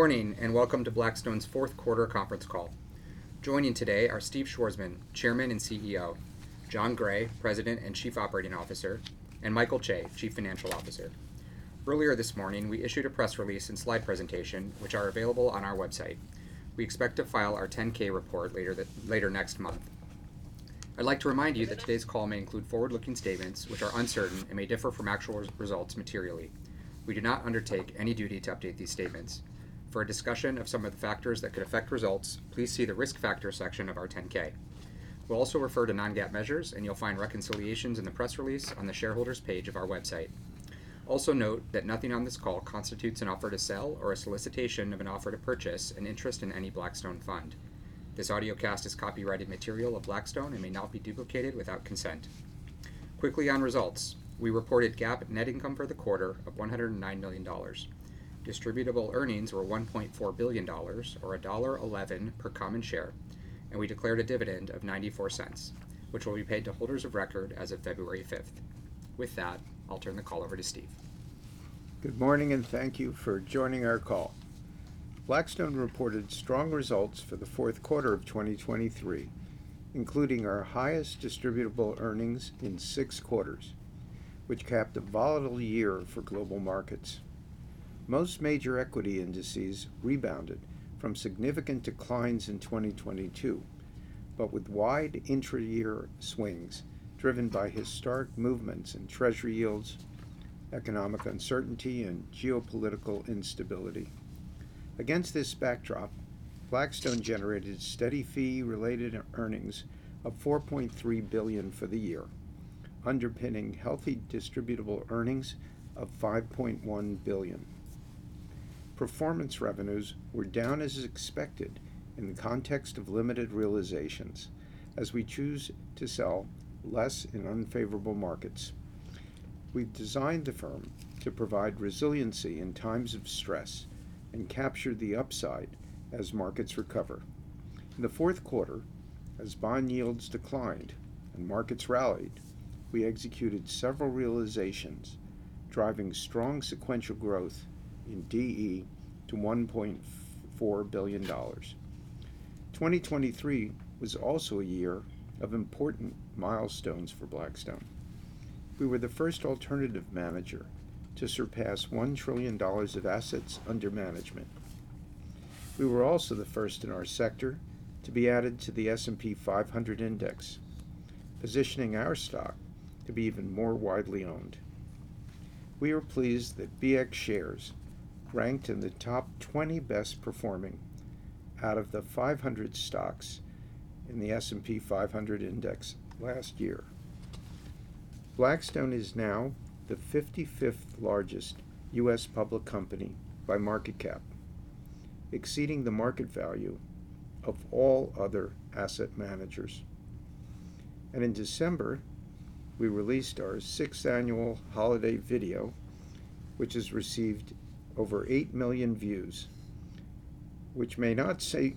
morning, and welcome to Blackstone's fourth quarter conference call. Joining today are Steve Schwarzman, Chairman and CEO, John Gray, President and Chief Operating Officer, and Michael Che, Chief Financial Officer. Earlier this morning, we issued a press release and slide presentation, which are available on our website. We expect to file our 10-K report later next month. I'd like to remind you that today's call may include forward-looking statements, which are uncertain and may differ from actual results materially. We do not undertake any duty to update these statements. For a discussion of some of the factors that could affect results, please see the Risk Factors section of our 10-K. We'll also refer to non-GAAP measures, and you'll find reconciliations in the press release on the shareholders page of our website. Also note that nothing on this call constitutes an offer to sell or a solicitation of an offer to purchase an interest in any Blackstone fund. This audiocast is copyrighted material of Blackstone and may not be duplicated without consent. Quickly on results. We reported GAAP net income for the quarter of $109 million. Distributable earnings were $1.4 billion, or $1.11 per common share, and we declared a dividend of $0.94, which will be paid to holders of record as of February 5th. With that, I'll turn the call over to Steve. Good morning, and thank you for joining our call. Blackstone reported strong results for the fourth quarter of 2023, including our highest distributable earnings in 6 quarters, which capped a volatile year for global markets. Most major equity indices rebounded from significant declines in 2022, but with wide intra-year swings driven by historic movements in Treasury yields, economic uncertainty, and geopolitical instability. Against this backdrop, Blackstone generated steady fee-related earnings of $4.3 billion for the year, underpinning healthy distributable earnings of $5.1 billion. Performance revenues were down as expected in the context of limited realizations, as we choose to sell less in unfavorable markets. We've designed the firm to provide resiliency in times of stress and capture the upside as markets recover. In the fourth quarter, as bond yields declined and markets rallied, we executed several realizations, driving strong sequential growth in DE to $1.4 billion. 2023 was also a year of important milestones for Blackstone. We were the first alternative manager to surpass $1 trillion of assets under management. We were also the first in our sector to be added to the S&P 500 index, positioning our stock to be even more widely owned. We are pleased that BX shares ranked in the top 20 best performing out of the 500 stocks in the S&P 500 index last year. Blackstone is now the 55th largest U.S. public company by market cap, exceeding the market value of all other asset managers. And in December, we released our 6th annual holiday video, which has received over 8 million views, which may not say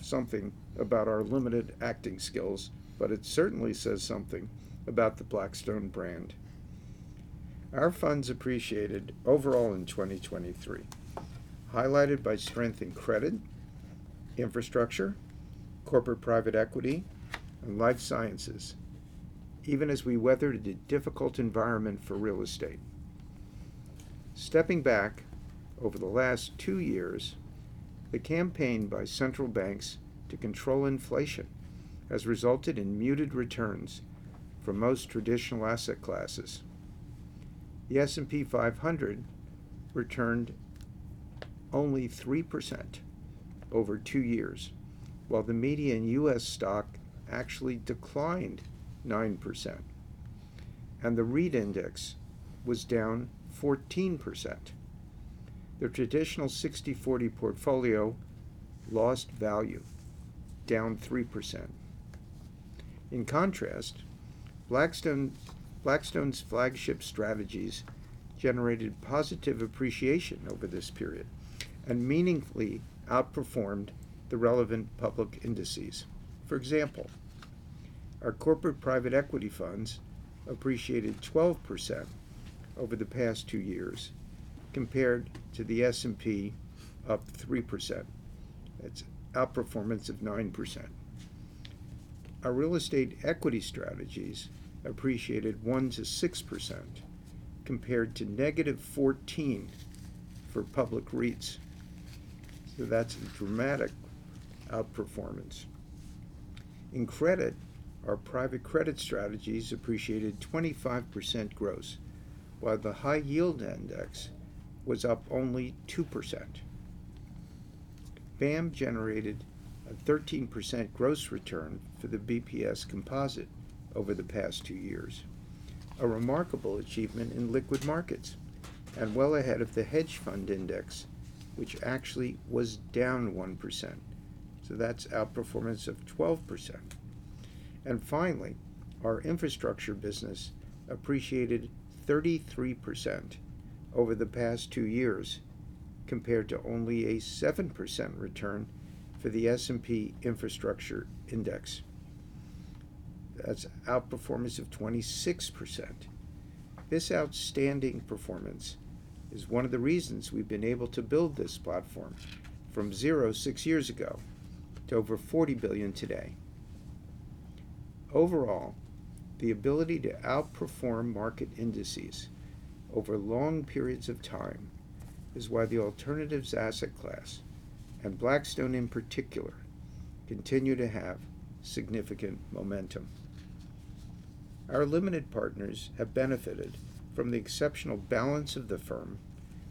something about our limited acting skills, but it certainly says something about the Blackstone brand. Our funds appreciated overall in 2023, highlighted by strength in credit, infrastructure, corporate private equity, and life sciences, even as we weathered a difficult environment for real estate. Stepping back, over the last 2 years, the campaign by central banks to control inflation has resulted in muted returns for most traditional asset classes. The S&P 500 returned only 3% over 2 years, while the median U.S. stock actually declined 9%, and the REIT index was down 14%. The traditional 60-40 portfolio lost value, down 3%. In contrast, Blackstone's flagship strategies generated positive appreciation over this period and meaningfully outperformed the relevant public indices. For example, our corporate private equity funds appreciated 12% over the past 2 years compared to the S&P up 3%. That's outperformance of 9%. Our real estate equity strategies appreciated 1 to 6% compared to negative 14 for public REITs. So that's a dramatic outperformance. In credit, our private credit strategies appreciated 25% gross, while the high yield index was up only 2%. BAM generated a 13% gross return for the BPS composite over the past 2 years, a remarkable achievement in liquid markets, and well ahead of the hedge fund index, which actually was down 1%. So that's outperformance of 12%. And finally, our infrastructure business appreciated 33% over the past 2 years, compared to only a 7% return for the S&P infrastructure index. That's outperformance of 26%. This outstanding performance is one of the reasons we've been able to build this platform from zero 6 years ago to over $40 billion today. Overall, the ability to outperform market indices over long periods of time is why the alternatives asset class, and Blackstone in particular, continue to have significant momentum. Our limited partners have benefited from the exceptional balance of the firm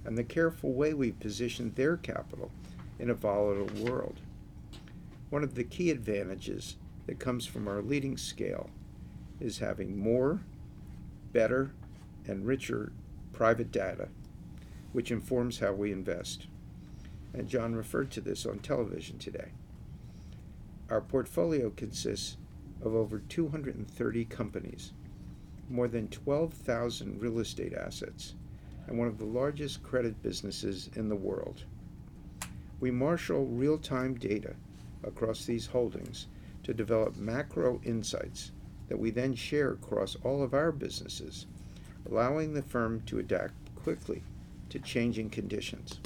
and the careful way we positioned their capital in a volatile world. One of the key advantages that comes from our leading scale is having more, better, and richer private data, which informs how we invest. And John referred to this on television today. Our portfolio consists of over 230 companies, more than 12,000 real estate assets, and one of the largest credit businesses in the world. We marshal real-time data across these holdings to develop macro insights that we then share across all of our businesses, allowing the firm to adapt quickly to changing conditions.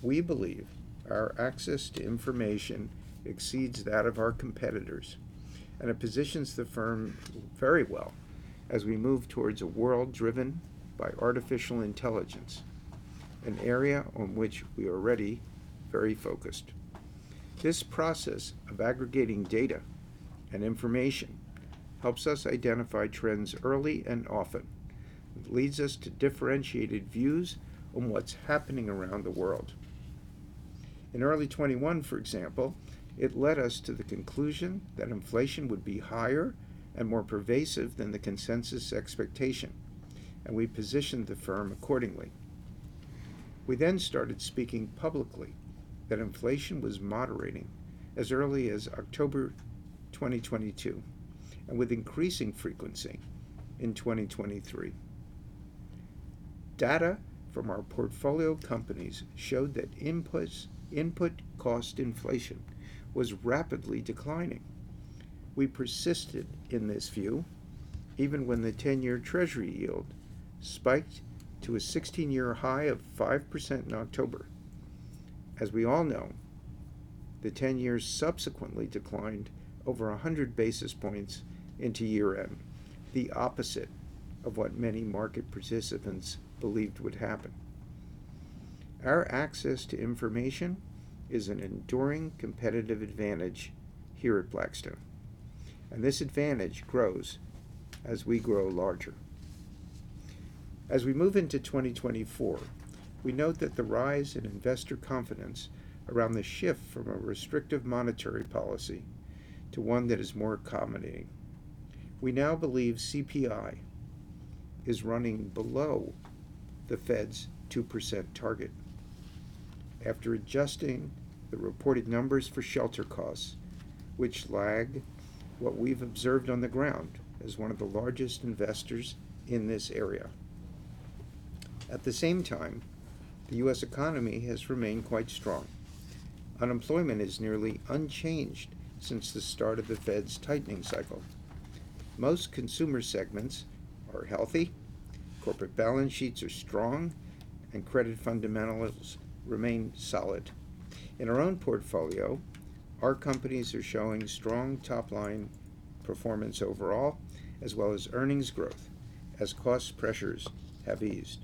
We believe our access to information exceeds that of our competitors, and it positions the firm very well as we move towards a world driven by artificial intelligence, an area on which we are already very focused. This process of aggregating data and information helps us identify trends early and often. It leads us to differentiated views on what's happening around the world. In early 21, for example, it led us to the conclusion that inflation would be higher and more pervasive than the consensus expectation, and we positioned the firm accordingly. We then started speaking publicly that inflation was moderating as early as October 2022, and with increasing frequency in 2023. Data from our portfolio companies showed that input cost inflation was rapidly declining. We persisted in this view, even when the 10-year Treasury yield spiked to a 16-year high of 5% in October. As we all know, the 10-year subsequently declined over 100 basis points into year-end, the opposite of what many market participants believed would happen. Our access to information is an enduring competitive advantage here at Blackstone, and this advantage grows as we grow larger. As we move into 2024, we note that the rise in investor confidence around the shift from a restrictive monetary policy to one that is more accommodating. We now believe CPI is running below the Fed's 2% target. After adjusting the reported numbers for shelter costs, which lag what we've observed on the ground as one of the largest investors in this area. At the same time, the U.S. economy has remained quite strong. Unemployment is nearly unchanged since the start of the Fed's tightening cycle. Most consumer segments are healthy, corporate balance sheets are strong, and credit fundamentals remain solid. In our own portfolio, our companies are showing strong top-line performance overall, as well as earnings growth, as cost pressures have eased.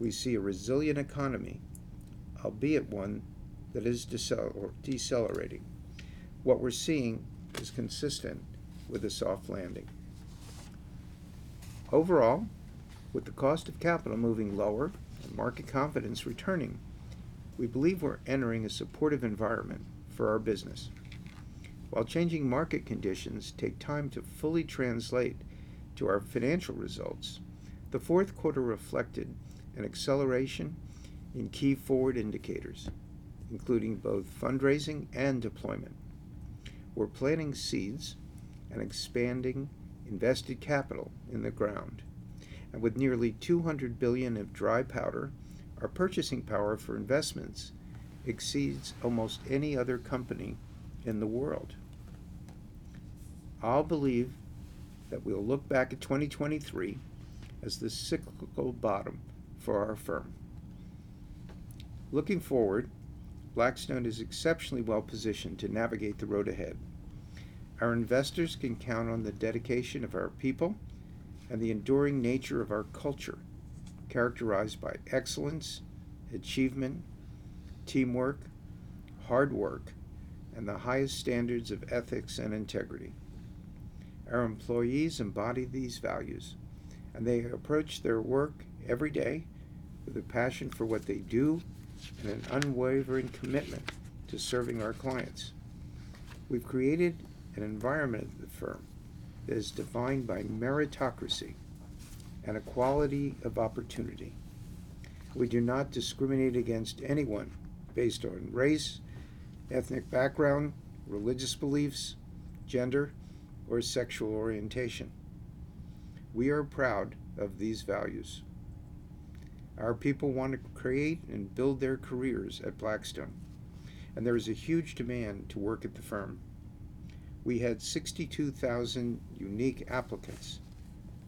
We see a resilient economy, albeit one that is decelerating. What we're seeing is consistent with a soft landing. Overall, with the cost of capital moving lower and market confidence returning, we believe we're entering a supportive environment for our business. While changing market conditions take time to fully translate to our financial results, the fourth quarter reflected an acceleration in key forward indicators, including both fundraising and deployment. We're planting seeds and expanding invested capital in the ground. And with nearly $200 billion of dry powder, our purchasing power for investments exceeds almost any other company in the world. I'll believe that we'll look back at 2023 as the cyclical bottom for our firm. Looking forward, Blackstone is exceptionally well positioned to navigate the road ahead. Our investors can count on the dedication of our people and the enduring nature of our culture, characterized by excellence, achievement, teamwork, hard work, and the highest standards of ethics and integrity. Our employees embody these values, and they approach their work every day with a passion for what they do and an unwavering commitment to serving our clients. We've created an environment at the firm that is defined by meritocracy and equality of opportunity. We do not discriminate against anyone based on race, ethnic background, religious beliefs, gender, or sexual orientation. We are proud of these values. Our people want to create and build their careers at Blackstone, and there is a huge demand to work at the firm. We had 62,000 unique applicants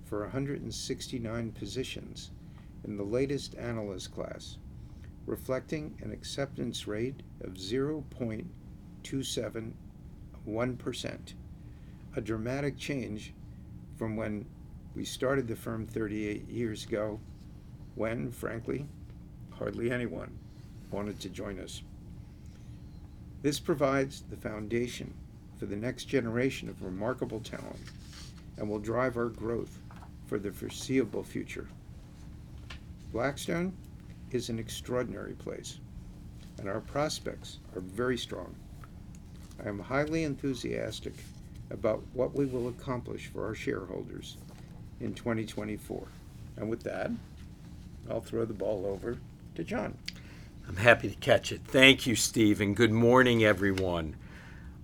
for 169 positions in the latest analyst class, reflecting an acceptance rate of 0.271%, a dramatic change from when we started the firm 38 years ago, when, frankly, hardly anyone wanted to join us. This provides the foundation for the next generation of remarkable talent and will drive our growth for the foreseeable future. Blackstone is an extraordinary place, and our prospects are very strong. I am highly enthusiastic about what we will accomplish for our shareholders in 2024. And with that, I'll throw the ball over to John. I'm happy to catch it. Thank you, Steve, and good morning, everyone.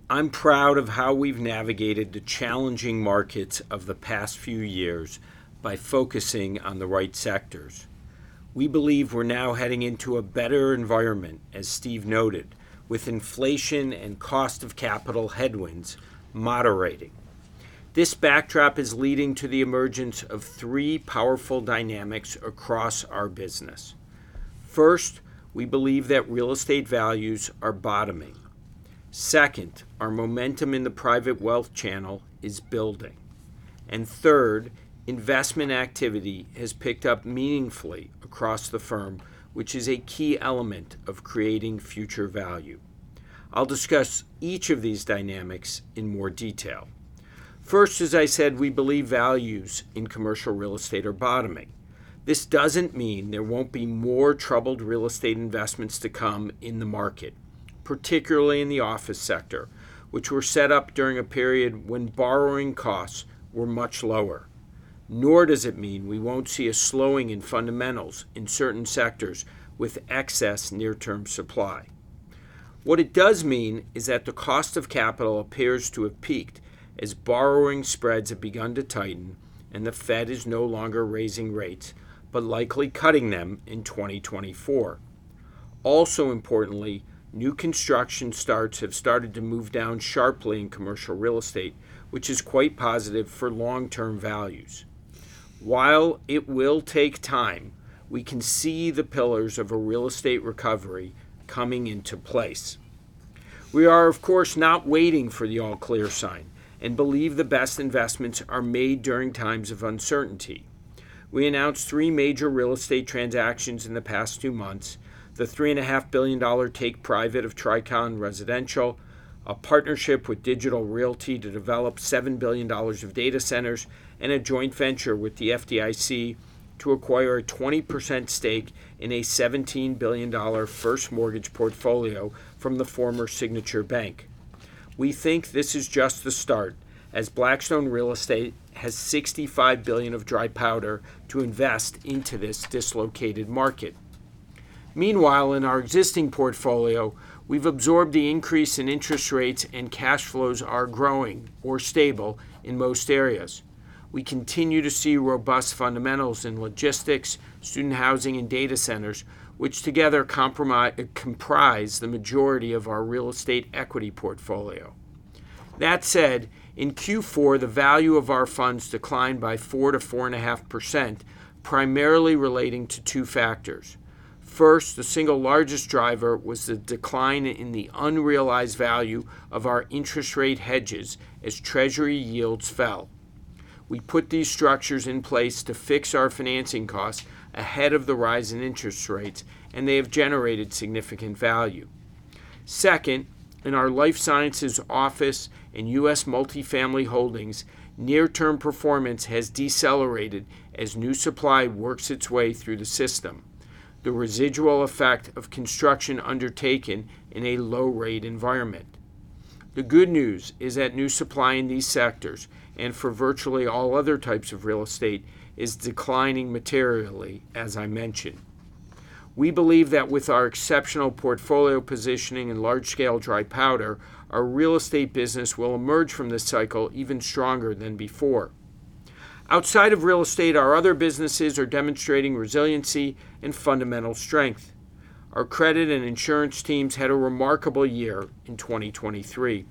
I'm proud of how we've navigated the challenging markets of the past few years by focusing on the right sectors. We believe we're now heading into a better environment, as Steve noted, with inflation and cost of capital headwinds moderating. This backdrop is leading to the emergence of three powerful dynamics across our business. First, we believe that real estate values are bottoming. Second, our momentum in the private wealth channel is building. And third, investment activity has picked up meaningfully across the firm, which is a key element of creating future value. I'll discuss each of these dynamics in more detail. First, as I said, we believe values in commercial real estate are bottoming. This doesn't mean there won't be more troubled real estate investments to come in the market, particularly in the office sector, which were set up during a period when borrowing costs were much lower. Nor does it mean we won't see a slowing in fundamentals in certain sectors with excess near-term supply. What it does mean is that the cost of capital appears to have peaked as borrowing spreads have begun to tighten and the Fed is no longer raising rates, but likely cutting them in 2024. Also importantly, new construction starts have started to move down sharply in commercial real estate, which is quite positive for long-term values. While it will take time, we can see the pillars of a real estate recovery coming into place. We are, of course, not waiting for the all-clear sign and believe the best investments are made during times of uncertainty. We announced 3 major real estate transactions in the past 2 months, the $3.5 billion take private of Tricon Residential, a partnership with Digital Realty to develop $7 billion of data centers, and a joint venture with the FDIC to acquire a 20% stake in a $17 billion first mortgage portfolio from the former Signature Bank. We think this is just the start, as Blackstone Real Estate has $65 billion of dry powder to invest into this dislocated market. Meanwhile, in our existing portfolio, we've absorbed the increase in interest rates and cash flows are growing or stable in most areas. We continue to see robust fundamentals in logistics, student housing, and data centers, which together comprise the majority of our real estate equity portfolio. That said, in Q4, the value of our funds declined by 4 to 4.5%, primarily relating to 2 factors. First, the single largest driver was the decline in the unrealized value of our interest rate hedges as Treasury yields fell. We put these structures in place to fix our financing costs ahead of the rise in interest rates, and they have generated significant value. Second, in our life sciences office and U.S. multifamily holdings, near-term performance has decelerated as new supply works its way through the system, the residual effect of construction undertaken in a low-rate environment. The good news is that new supply in these sectors, and for virtually all other types of real estate, is declining materially, as I mentioned. We believe that with our exceptional portfolio positioning and large-scale dry powder, our real estate business will emerge from this cycle even stronger than before. Outside of real estate, our other businesses are demonstrating resiliency and fundamental strength. Our credit and insurance teams had a remarkable year in 2023,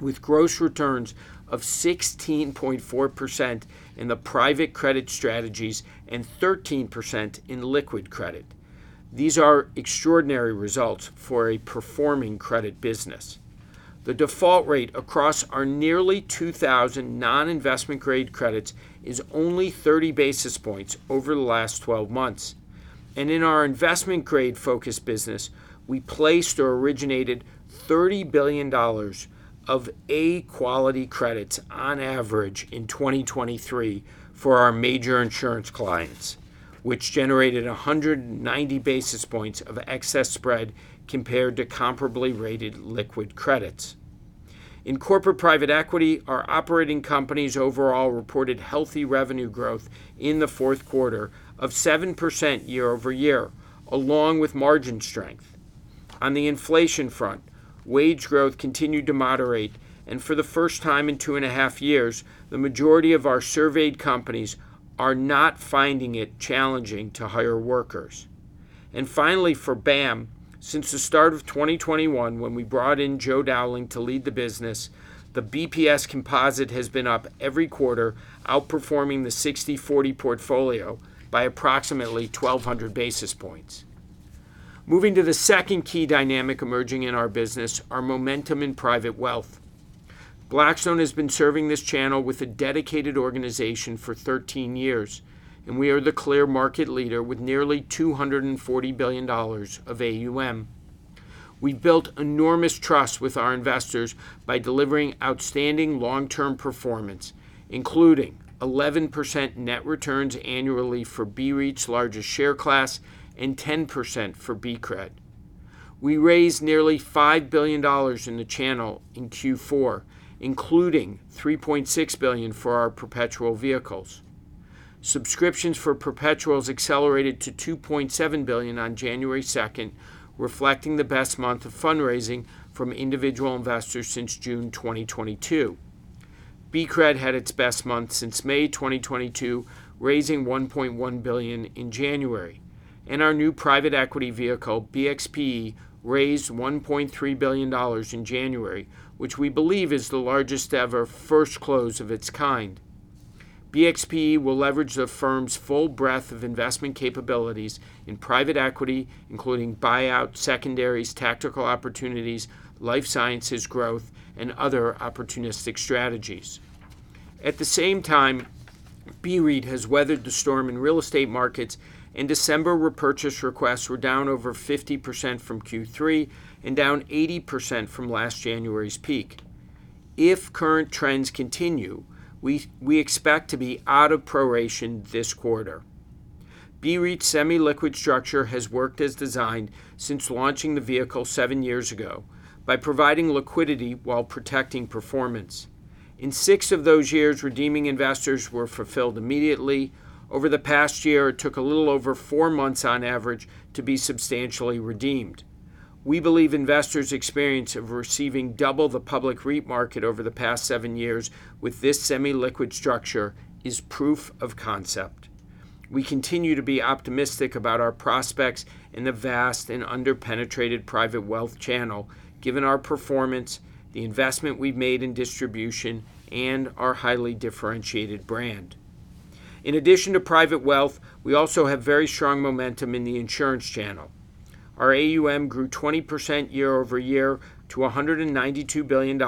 with gross returns of 16.4% in the private credit strategies and 13% in liquid credit. These are extraordinary results for a performing credit business. The default rate across our nearly 2,000 non-investment grade credits is only 30 basis points over the last 12 months. And in our investment grade focused business, we placed or originated $30 billion of A-quality credits on average in 2023 for our major insurance clients, which generated 190 basis points of excess spread compared to comparably rated liquid credits. In corporate private equity, our operating companies overall reported healthy revenue growth in the fourth quarter of 7% year over year, along with margin strength. On the inflation front, wage growth continued to moderate, and for the first time in 2.5 years, the majority of our surveyed companies are not finding it challenging to hire workers. And finally, for BAM, since the start of 2021, when we brought in Joe Dowling to lead the business, the BPS composite has been up every quarter, outperforming the 60-40 portfolio by approximately 1,200 basis points. Moving to the second key dynamic emerging in our business, our momentum in private wealth. Blackstone has been serving this channel with a dedicated organization for 13 years, and we are the clear market leader with nearly $240 billion of AUM. We've built enormous trust with our investors by delivering outstanding long-term performance, including 11% net returns annually for BREIT's largest share class and 10% for BCRED. We raised nearly $5 billion in the channel in Q4, including $3.6 billion for our perpetual vehicles. Subscriptions for perpetuals accelerated to $2.7 billion on January 2nd, reflecting the best month of fundraising from individual investors since June 2022. BCRED had its best month since May 2022, raising $1.1 billion in January. And our new private equity vehicle, BXPE, raised $1.3 billion in January, which we believe is the largest ever first close of its kind. BXPE will leverage the firm's full breadth of investment capabilities in private equity, including buyout, secondaries, tactical opportunities, life sciences growth, and other opportunistic strategies. At the same time, BREIT has weathered the storm in real estate markets, and December repurchase requests were down over 50% from Q3 and down 80% from last January's peak. If current trends continue, we expect to be out of proration this quarter. BREIT's semi-liquid structure has worked as designed since launching the vehicle 7 years ago by providing liquidity while protecting performance. In 6 of those years, redeeming investors were fulfilled immediately. Over the past year, it took a little over 4 months on average to be substantially redeemed. We believe investors' experience of receiving double the public REIT market over the past 7 years with this semi-liquid structure is proof of concept. We continue to be optimistic about our prospects in the vast and under-penetrated private wealth channel, given our performance, the investment we've made in distribution, and our highly differentiated brand. In addition to private wealth, we also have very strong momentum in the insurance channel. Our AUM grew 20% year over year to $192 billion,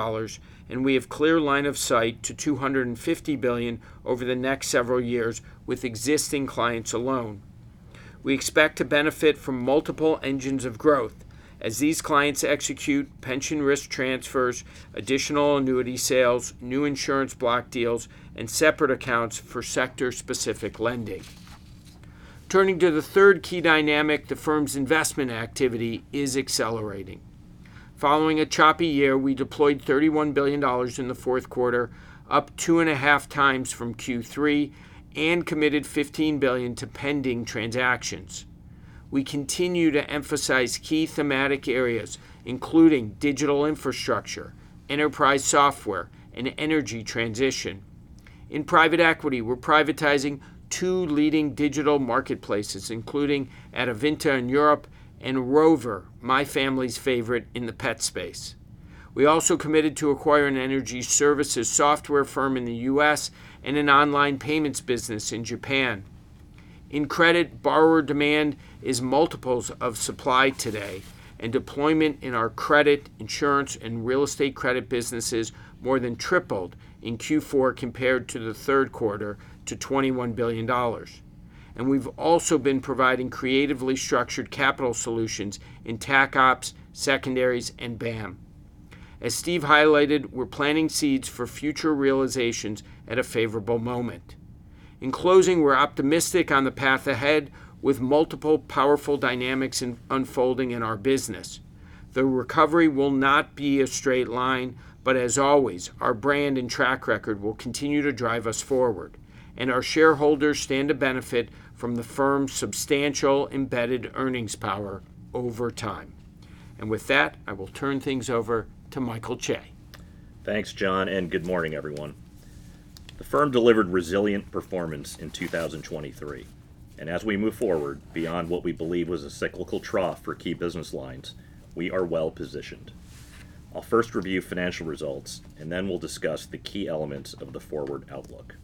and we have clear line of sight to $250 billion over the next several years with existing clients alone. We expect to benefit from multiple engines of growth as these clients execute pension risk transfers, additional annuity sales, new insurance block deals, and separate accounts for sector-specific lending. Turning to the third key dynamic, the firm's investment activity is accelerating. Following a choppy year, we deployed $31 billion in the fourth quarter, up 2.5 times from Q3, and committed $15 billion to pending transactions. We continue to emphasize key thematic areas, including digital infrastructure, enterprise software, and energy transition. In private equity, we're privatizing 2 leading digital marketplaces, including Adevinta in Europe and Rover, my family's favorite, in the pet space. We also committed to acquire an energy services software firm in the U.S. and an online payments business in Japan. In credit, borrower demand is multiples of supply today, and deployment in our credit, insurance, and real estate credit businesses more than tripled in Q4 compared to the third quarter to $21 billion. And we've also been providing creatively structured capital solutions in TAC Ops, secondaries, and BAM. As Steve highlighted, we're planting seeds for future realizations at a favorable moment. In closing, we're optimistic on the path ahead with multiple powerful dynamics unfolding in our business. The recovery will not be a straight line, but as always, our brand and track record will continue to drive us forward, and our shareholders stand to benefit from the firm's substantial embedded earnings power over time. And with that, I will turn things over to Michael Che. Thanks, John, and good morning, everyone. The firm delivered resilient performance in 2023, and as we move forward beyond what we believe was a cyclical trough for key business lines, we are well positioned. I'll first review financial results, and then we'll discuss the key elements of the forward outlook.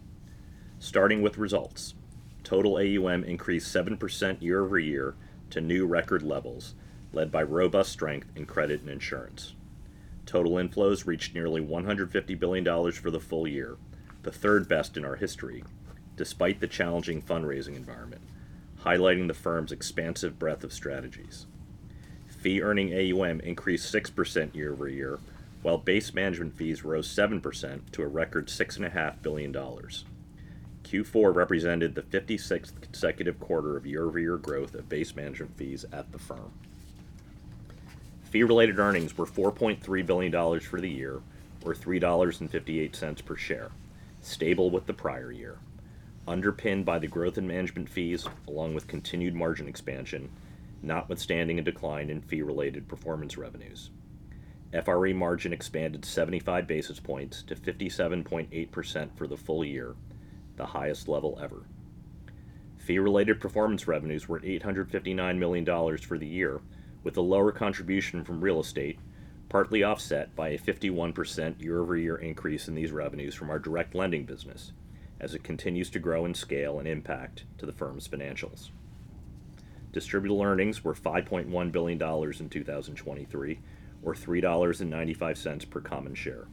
Starting with results, total AUM increased 7% year over year to new record levels, led by robust strength in credit and insurance. Total inflows reached nearly $150 billion for the full year, the third best in our history, despite the challenging fundraising environment, highlighting the firm's expansive breadth of strategies. Fee-earning AUM increased 6% year over year, while base management fees rose 7% to a record $6.5 billion. Q4 represented the 56th consecutive quarter of year-over-year growth of base management fees at the firm. Fee-related earnings were $4.3 billion for the year, or $3.58 per share, stable with the prior year, underpinned by the growth in management fees along with continued margin expansion, notwithstanding a decline in fee-related performance revenues. FRE margin expanded 75 basis points to 57.8% for the full year, the highest level ever. Fee-related performance revenues were $859 million for the year, with a lower contribution from real estate, partly offset by a 51% year-over-year increase in these revenues from our direct lending business, as it continues to grow in scale and impact to the firm's financials. Distributable earnings were $5.1 billion in 2023, or $3.95 per common share.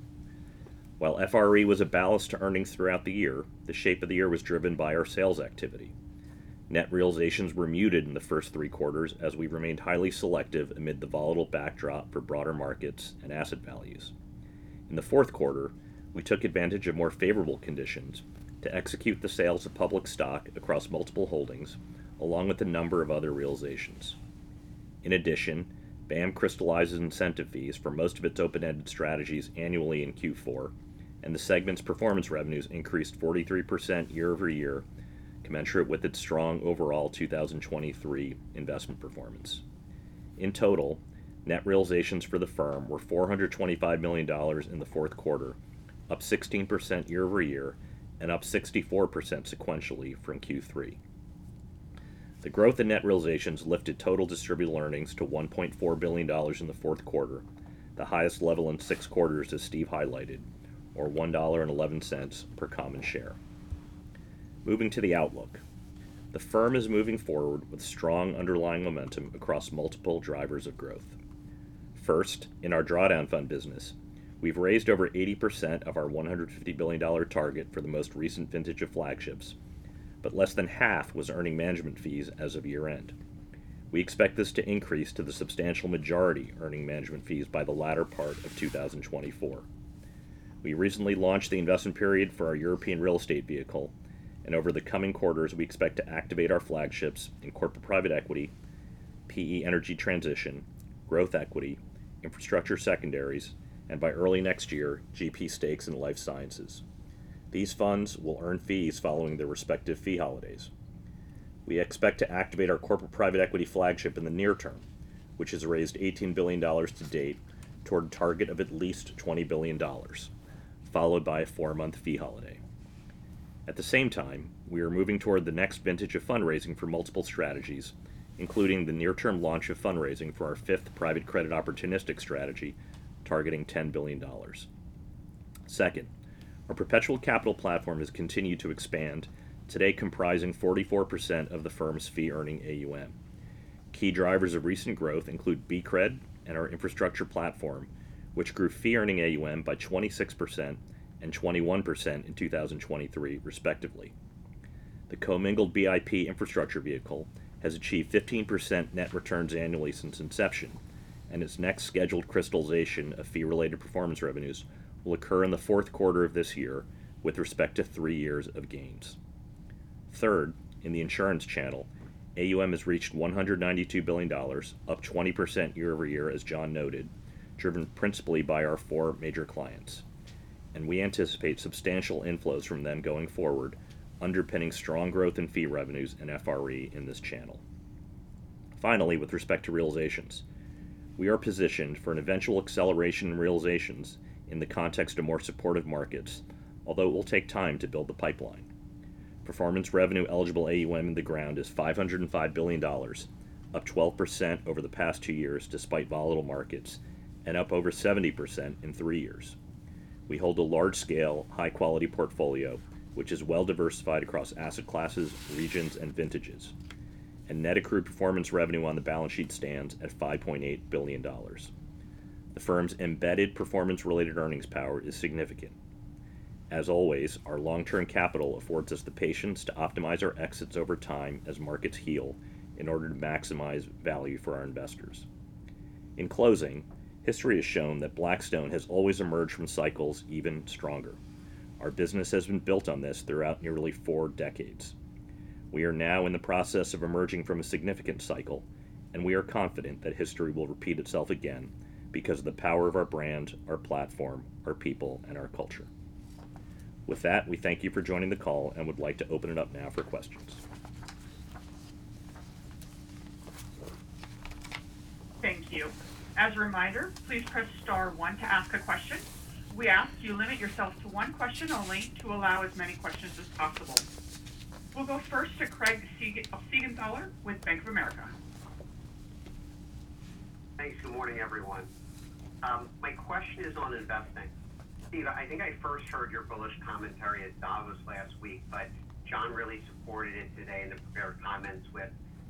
While FRE was a ballast to earnings throughout the year, the shape of the year was driven by our sales activity. Net realizations were muted in the first three quarters as we remained highly selective amid the volatile backdrop for broader markets and asset values. In the fourth quarter, we took advantage of more favorable conditions to execute the sales of public stock across multiple holdings, along with a number of other realizations. In addition, BAM crystallizes incentive fees for most of its open-ended strategies annually in Q4, and the segment's performance revenues increased 43% year over year, commensurate with its strong overall 2023 investment performance. In total, net realizations for the firm were $425 million in the fourth quarter, up 16% year over year, and up 64% sequentially from Q3. The growth in net realizations lifted total distributable earnings to $1.4 billion in the fourth quarter, the highest level in 6 quarters as Steve highlighted, or $1.11 per common share. Moving to the outlook. The firm is moving forward with strong underlying momentum across multiple drivers of growth. First, in our drawdown fund business, we've raised over 80% of our $150 billion target for the most recent vintage of flagships, but less than half was earning management fees as of year-end. We expect this to increase to the substantial majority earning management fees by the latter part of 2024. We recently launched the investment period for our European real estate vehicle, and over the coming quarters, we expect to activate our flagships in corporate private equity, PE energy transition, growth equity, infrastructure secondaries, and by early next year, GP stakes in life sciences. These funds will earn fees following their respective fee holidays. We expect to activate our corporate private equity flagship in the near term, which has raised $18 billion to date toward a target of at least $20 billion, followed by a 4-month fee holiday. At the same time, we are moving toward the next vintage of fundraising for multiple strategies, including the near-term launch of fundraising for our 5th private credit opportunistic strategy, targeting $10 billion. Second, our perpetual capital platform has continued to expand, today comprising 44% of the firm's fee-earning AUM. Key drivers of recent growth include BCRED and our infrastructure platform, which grew fee-earning AUM by 26% and 21% in 2023, respectively. The commingled BIP infrastructure vehicle has achieved 15% net returns annually since inception, and its next scheduled crystallization of fee-related performance revenues will occur in the fourth quarter of this year with respect to 3 years of gains. Third, in the insurance channel, AUM has reached $192 billion, up 20% year over year, as John noted, driven principally by our 4 major clients, and we anticipate substantial inflows from them going forward, underpinning strong growth in fee revenues and FRE in this channel. Finally, with respect to realizations, we are positioned for an eventual acceleration in realizations in the context of more supportive markets, although it will take time to build the pipeline. Performance revenue eligible AUM in the ground is $505 billion, up 12% over the past 2 years despite volatile markets, and up over 70% in 3 years. We hold a large-scale, high-quality portfolio, which is well-diversified across asset classes, regions, and vintages. And net accrued performance revenue on the balance sheet stands at $5.8 billion. The firm's embedded performance-related earnings power is significant. As always, our long-term capital affords us the patience to optimize our exits over time as markets heal in order to maximize value for our investors. In closing, history has shown that Blackstone has always emerged from cycles even stronger. Our business has been built on this throughout nearly 4 decades. We are now in the process of emerging from a significant cycle, and we are confident that history will repeat itself again because of the power of our brand, our platform, our people, and our culture. With that, we thank you for joining the call and would like to open it up now for questions. Thank you. As a reminder, please press *1 to ask a question. We ask you limit yourself to 1 question only to allow as many questions as possible. We'll go first to Craig Siegenthaler with Bank of America. Thanks. Good morning, everyone. My question is on investing. Steve, I think I first heard your bullish commentary at Davos last week, but John really supported it today in the prepared comments with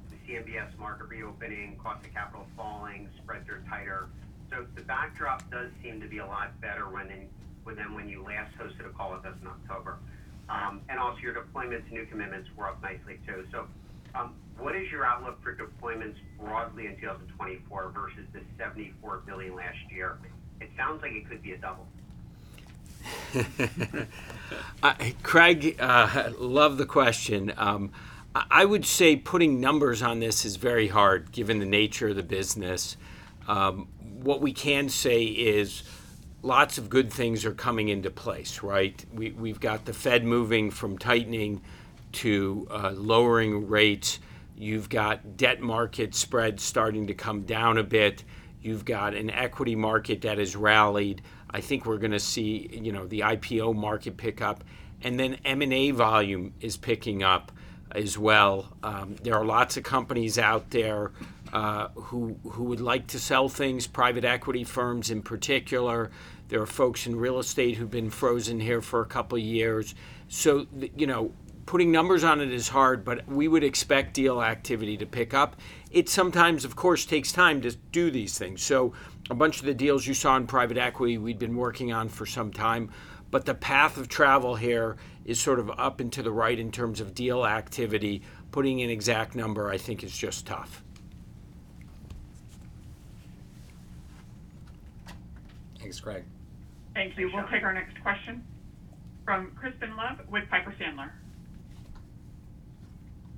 the CMBS market reopening, cost of capital falling, spreads are tighter. So the backdrop does seem to be a lot better when you last hosted a call with us in October. And also your deployments, new commitments were up nicely too. So what is your outlook for deployments broadly in 2024 versus the $74 billion last year? It sounds like it could be a double. Craig, love the question. I would say putting numbers on this is very hard given the nature of the business. What we can say is lots of good things are coming into place, right? We've got the Fed moving from tightening to lowering rates. You've got debt market spreads starting to come down a bit. You've got an equity market that has rallied. I think we're going to see, you know, the IPO market pick up, and then M&A volume is picking up as well. There are lots of companies out there who would like to sell things, private equity firms in particular. There are folks in real estate who've been frozen here for a couple of years. So, you know, putting numbers on it is hard, but we would expect deal activity to pick up. It sometimes, of course, takes time to do these things. So a bunch of the deals you saw in private equity we'd been working on for some time, but the path of travel here is sort of up and to the right in terms of deal activity. Putting an exact number, I think, is just tough. Thanks, Craig. Thank you. We'll take our next question from Crispin Love with Piper Sandler.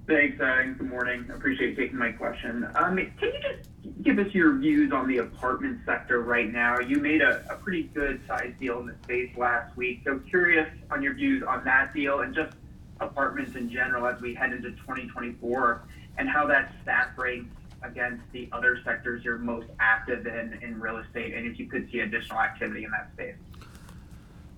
Thanks, good morning. Appreciate taking my question. Can you just give us your views on the apartment sector right now? You made a pretty good size deal in the space last week. So curious on your views on that deal and just apartments in general as we head into 2024 and how that stack ranks against the other sectors you're most active in real estate, and if you could see additional activity in that space.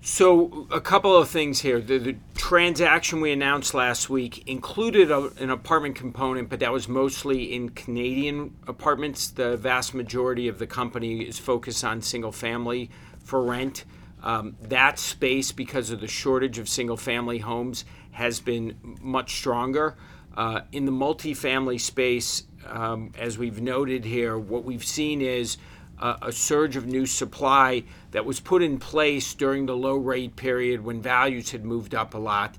So a couple of things here. The transaction we announced last week included an apartment component, but that was mostly in Canadian apartments. The vast majority of the company is focused on single family for rent. That space, because of the shortage of single family homes, has been much stronger. In the multifamily space, as we've noted here, what we've seen is a surge of new supply that was put in place during the low rate period when values had moved up a lot.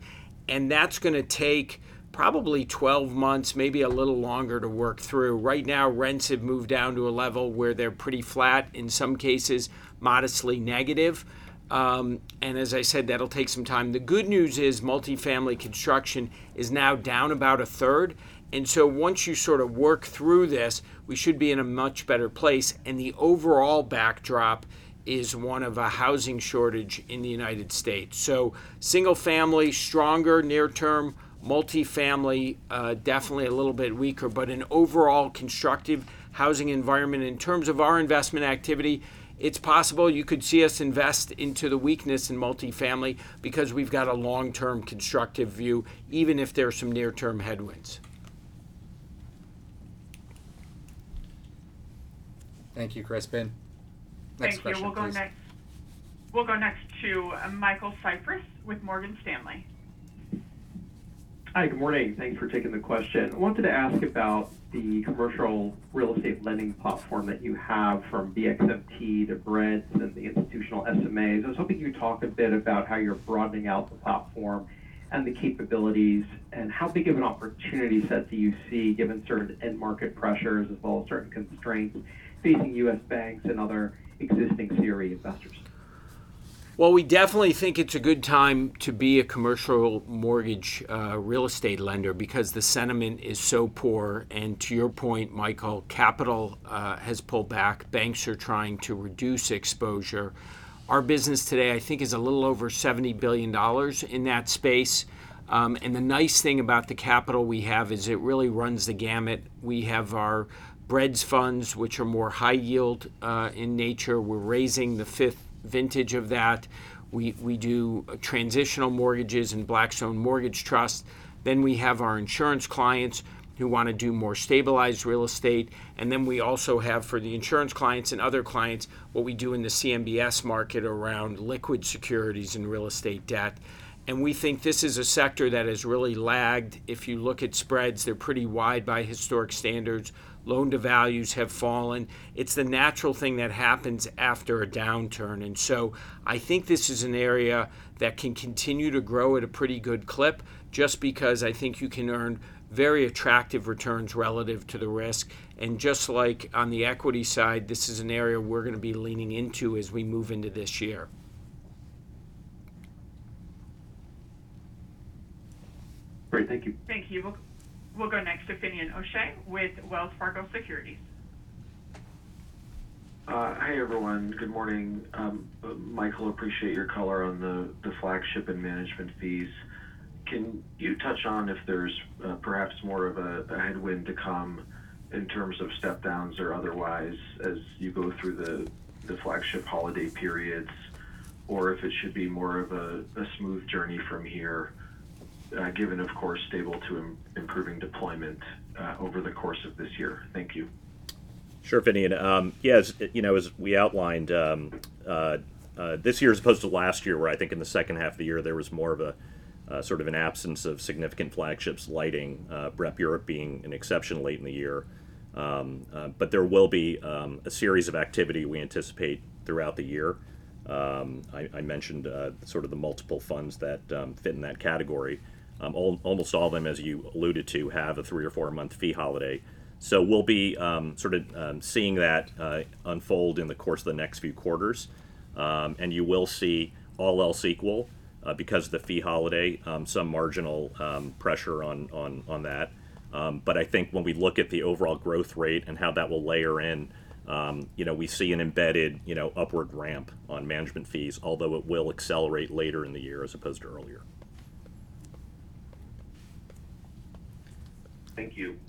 And that's going to take probably 12 months, maybe a little longer to work through. Right now, rents have moved down to a level where they're pretty flat, in some cases modestly negative. And as I said, that'll take some time. The good news is multifamily construction is now down about a third. And so once you sort of work through this, we should be in a much better place. And the overall backdrop is one of a housing shortage in the United States. So single family, stronger near term, multifamily, definitely a little bit weaker, but an overall constructive housing environment. In terms of our investment activity, it's possible you could see us invest into the weakness in multifamily because we've got a long-term constructive view, even if there are some near-term headwinds. Thank you, Crispin. Next Thank question, you. We'll go next to Michael Cyprys with Morgan Stanley. Hi, good morning. Thanks for taking the question. I wanted to ask about the commercial real estate lending platform that you have, from BXMT to BREDS and the institutional SMAs. I was hoping you could talk a bit about how you're broadening out the platform and the capabilities, and how big of an opportunity set do you see given certain end market pressures as well as certain constraints facing U.S. banks and other existing CRE investors? Well, we definitely think it's a good time to be a commercial mortgage real estate lender because the sentiment is so poor. And to your point, Michael, capital has pulled back. Banks are trying to reduce exposure. Our business today, I think, is a little over $70 billion in that space. And the nice thing about the capital we have is it really runs the gamut. We have our BREDS funds, which are more high yield in nature. We're raising the fifth vintage of that. We do transitional mortgages and Blackstone Mortgage Trust. Then we have our insurance clients who want to do more stabilized real estate. And then we also have, for the insurance clients and other clients, what we do in the CMBS market around liquid securities and real estate debt. And we think this is a sector that has really lagged. If you look at spreads, they're pretty wide by historic standards. Loan to values have fallen. It's the natural thing that happens after a downturn. And so I think this is an area that can continue to grow at a pretty good clip, just because I think you can earn very attractive returns relative to the risk. And just like on the equity side, this is an area we're going to be leaning into as we move into this year. Great, thank you. Thank you. We'll go next to Finian O'Shea with Wells Fargo Securities. Hi, everyone. Good morning. Michael, appreciate your color on the flagship and management fees. Can you touch on if there's perhaps more of a headwind to come in terms of step downs or otherwise as you go through the flagship holiday periods, or if it should be more of a smooth journey from here? Given, of course, stable to improving deployment over the course of this year. Thank you. Sure, Finian. As we outlined, this year as opposed to last year, where I think in the second half of the year there was more of a sort of an absence of significant flagships lighting, BREP Europe being an exception late in the year. But there will be a series of activity we anticipate throughout the year. I mentioned sort of the multiple funds that fit in that category. Almost all of them, as you alluded to, have a 3 or 4 month fee holiday. So we'll be seeing that unfold in the course of the next few quarters. And you will see, all else equal, because of the fee holiday, some marginal pressure on that. But I think when we look at the overall growth rate and how that will layer in, we see an embedded, upward ramp on management fees, although it will accelerate later in the year as opposed to earlier. Thank you.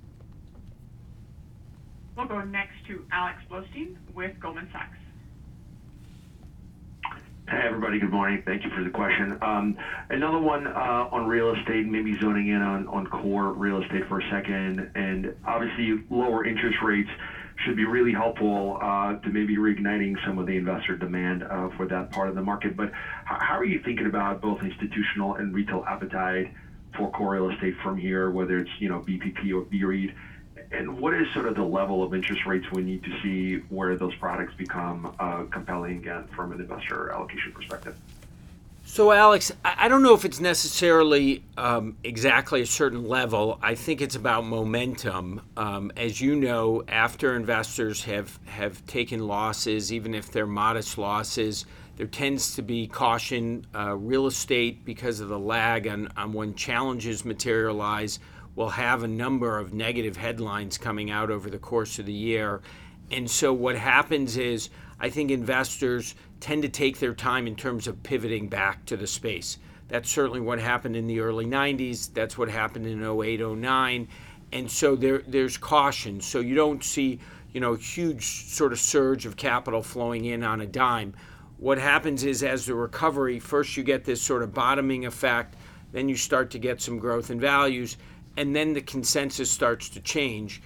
We'll go next to Alex Blostein with Goldman Sachs. Hey, everybody. Good morning. Thank you for the question. Another one on real estate, maybe zoning in on core real estate for a second. And obviously, lower interest rates should be really helpful to maybe reigniting some of the investor demand for that part of the market. But how are you thinking about both institutional and retail appetite for core real estate from here, whether it's, BPP or BREIT? And what is sort of the level of interest rates we need to see where those products become compelling again from an investor allocation perspective? So, Alex, I don't know if it's necessarily exactly a certain level. I think it's about momentum. As you know, after investors have taken losses, even if they're modest losses, there tends to be caution. Real estate, because of the lag on when challenges materialize, will have a number of negative headlines coming out over the course of the year. And so what happens is, I think investors tend to take their time in terms of pivoting back to the space. That's certainly what happened in the early 90s. That's what happened in 08, 09. And so there's caution. So you don't see, a huge sort of surge of capital flowing in on a dime. What happens is, as the recovery, first you get this sort of bottoming effect, then you start to get some growth in values, and then the consensus starts to change.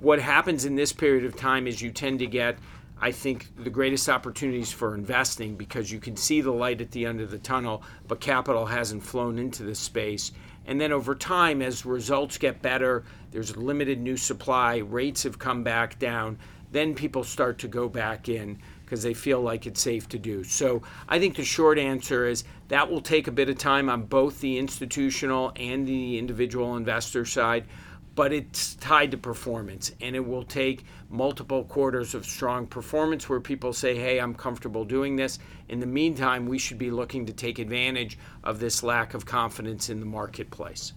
What happens in this period of time is you tend to get, I think, the greatest opportunities for investing, because you can see the light at the end of the tunnel, but capital hasn't flown into this space. And then over time, as results get better, there's limited new supply, rates have come back down, then people start to go back in because they feel like it's safe to do. So I think the short answer is that will take a bit of time on both the institutional and the individual investor side, but it's tied to performance, and it will take multiple quarters of strong performance where people say, hey, I'm comfortable doing this. In the meantime, we should be looking to take advantage of this lack of confidence in the marketplace.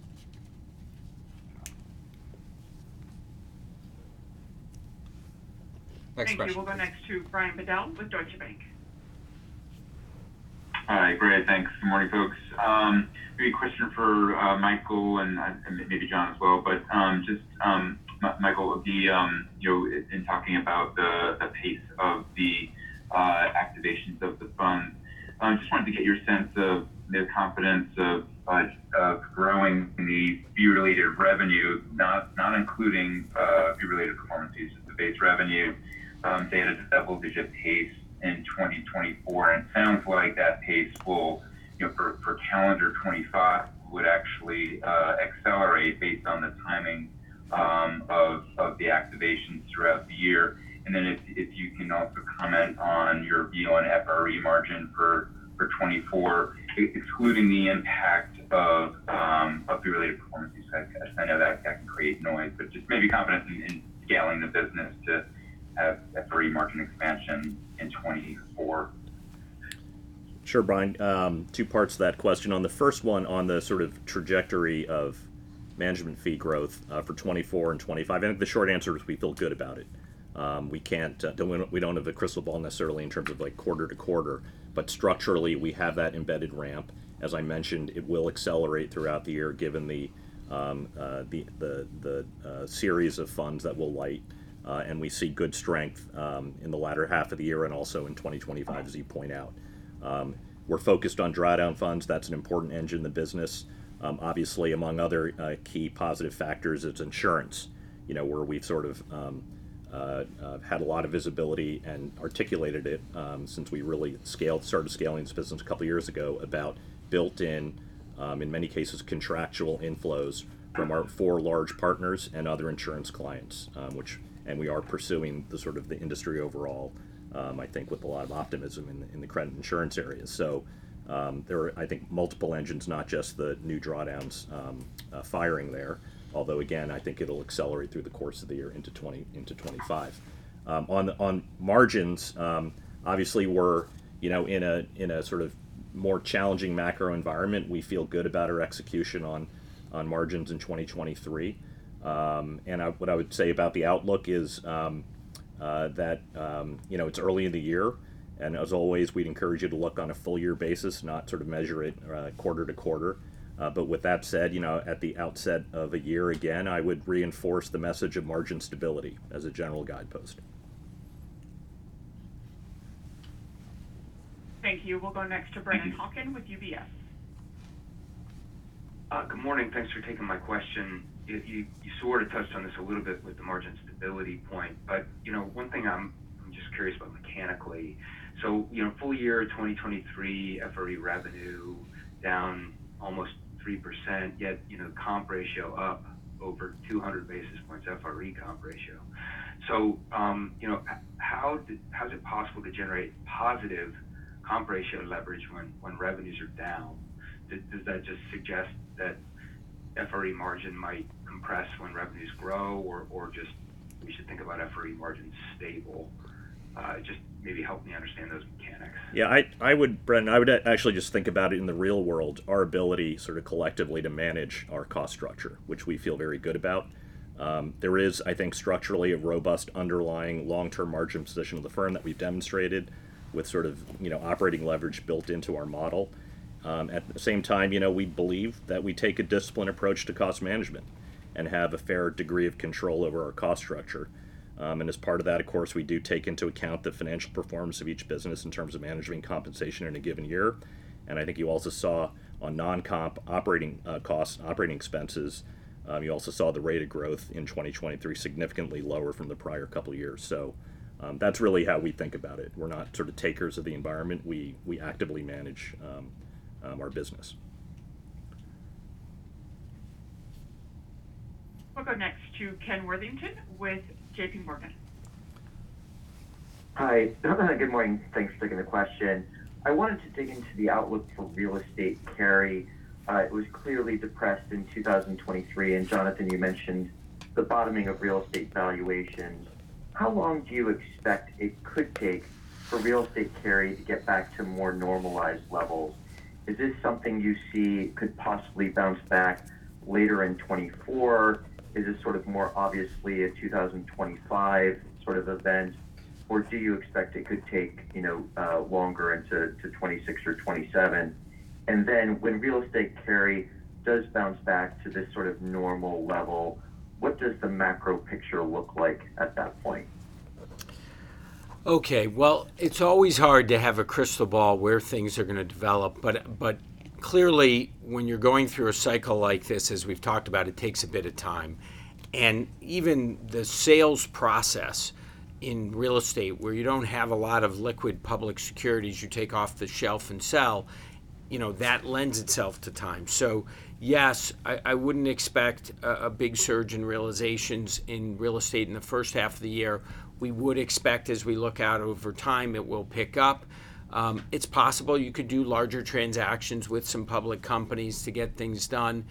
Next question. Thank you. We'll go next to Brian Bedell with Deutsche Bank. Hi, great. Thanks. Good morning, folks. Maybe a question for Michael and maybe John as well, but Michael, in talking about the pace of the activations of the funds, I just wanted to get your sense of the confidence of growing the fee-related revenue, not including fee-related performance fees, just the base revenue, they had a double-digit pace in 2024, and it sounds like that pace will, for calendar 25, would actually accelerate based on the timing of the activations throughout the year. And then if you can also comment on your view on FRE margin for 24, excluding the impact of the related performance fees. I know that can create noise, but just maybe confidence in scaling the business to have FRE margin expansion in 24. Sure, Brian. Two parts to that question. On the first one, on the sort of trajectory of management fee growth for 24 and 25, I think the short answer is we feel good about it. We can't, we don't have a crystal ball necessarily in terms of like quarter to quarter, but structurally we have that embedded ramp. As I mentioned, it will accelerate throughout the year given the series of funds that will light, and we see good strength in the latter half of the year and also in 2025, as you point out. We're focused on drawdown funds. That's an important engine in the business. Obviously, among other key positive factors, it's insurance, where we've sort of had a lot of visibility and articulated it since we really started scaling this business a couple years ago about built-in, in many cases, contractual inflows from our four large partners and other insurance clients, and we are pursuing the sort of the industry overall, I think, with a lot of optimism in the credit insurance area. So there are, I think, multiple engines, not just the new drawdowns firing there. Although again, I think it'll accelerate through the course of the year into 25. On margins, obviously we're in a sort of more challenging macro environment. We feel good about our execution on margins in 2023. What I would say about the outlook is that it's early in the year, and as always, we'd encourage you to look on a full year basis, not sort of measure it quarter to quarter. But with that said, at the outset of a year again, I would reinforce the message of margin stability as a general guidepost. Thank you. We'll go next to Brandon Hawken with UBS. Good morning. Thanks for taking my question. You sort of touched on this a little bit with the margin stability point, but one thing I'm just curious about mechanically. So full year 2023 FRE revenue down almost 3%, yet comp ratio up over 200 basis points, FRE comp ratio. So how's it possible to generate positive comp ratio leverage when revenues are down? Does that just suggest that FRE margin might compress when revenues grow, or just we should think about FRE margin stable? Just maybe help me understand those mechanics. Yeah, I would, Brendan, I would actually just think about it in the real world, our ability sort of collectively to manage our cost structure, which we feel very good about. There is, I think, structurally a robust underlying long-term margin position of the firm that we've demonstrated with sort of, operating leverage built into our model. At the same time, we believe that we take a disciplined approach to cost management and have a fair degree of control over our cost structure. And as part of that, of course, we do take into account the financial performance of each business in terms of managing compensation in a given year. And I think you also saw on non-comp operating costs, operating expenses, you also saw the rate of growth in 2023 significantly lower from the prior couple of years. So that's really how we think about it. We're not sort of takers of the environment. We actively manage our business. We'll go next to Ken Worthington with JP Morgan. Hi, good morning. Thanks for taking the question. I wanted to dig into the outlook for real estate carry. It was clearly depressed in 2023, and Jonathan, you mentioned the bottoming of real estate valuations. How long do you expect it could take for real estate carry to get back to more normalized levels? Is this something you see could possibly bounce back later in 24? Is this sort of more obviously a 2025 sort of event, or do you expect it could take longer into 26 or 27? And then when real estate carry does bounce back to this sort of normal level, what does the macro picture look like at that point? Okay, well, it's always hard to have a crystal ball where things are going to develop, but clearly, when you're going through a cycle like this, as we've talked about, it takes a bit of time. And even the sales process in real estate, where you don't have a lot of liquid public securities you take off the shelf and sell, you know, that lends itself to time. So yes, I wouldn't expect a big surge in realizations in real estate in the first half of the year. We would expect, as we look out over time, it will pick up. It's possible you could do larger transactions with some public companies to get things done.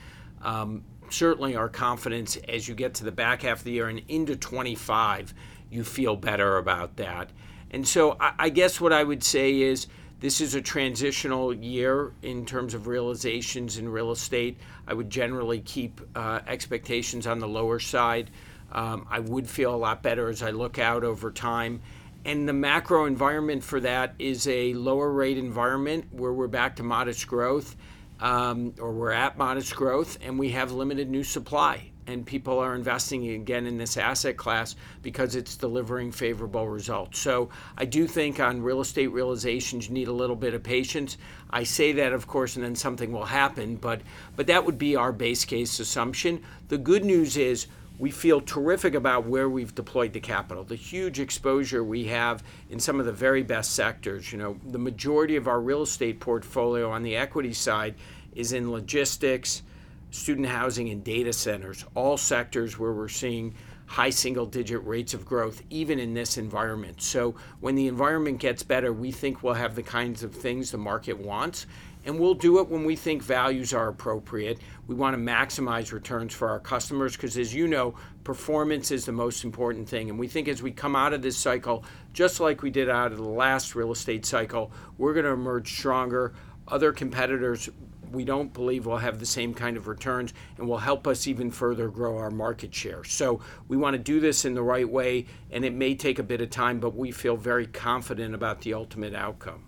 Certainly our confidence as you get to the back half of the year and into 25, you feel better about that. And so I guess what I would say is this is a transitional year in terms of realizations in real estate. I would generally keep expectations on the lower side. I would feel a lot better as I look out over time. And the macro environment for that is a lower rate environment where we're back to modest growth, or we're at modest growth, and we have limited new supply. And people are investing again in this asset class because it's delivering favorable results. So I do think on real estate realizations, you need a little bit of patience. I say that, of course, and then something will happen, but that would be our base case assumption. The good news is, we feel terrific about where we've deployed the capital, the huge exposure we have in some of the very best sectors. You know, the majority of our real estate portfolio on the equity side is in logistics, student housing, and data centers, all sectors where we're seeing high single-digit rates of growth, even in this environment. So when the environment gets better, we think we'll have the kinds of things the market wants. And we'll do it when we think values are appropriate. We want to maximize returns for our customers because, as you know, performance is the most important thing. And we think as we come out of this cycle, just like we did out of the last real estate cycle, we're going to emerge stronger. Other competitors, we don't believe, will have the same kind of returns and will help us even further grow our market share. So we want to do this in the right way, and it may take a bit of time, but we feel very confident about the ultimate outcome.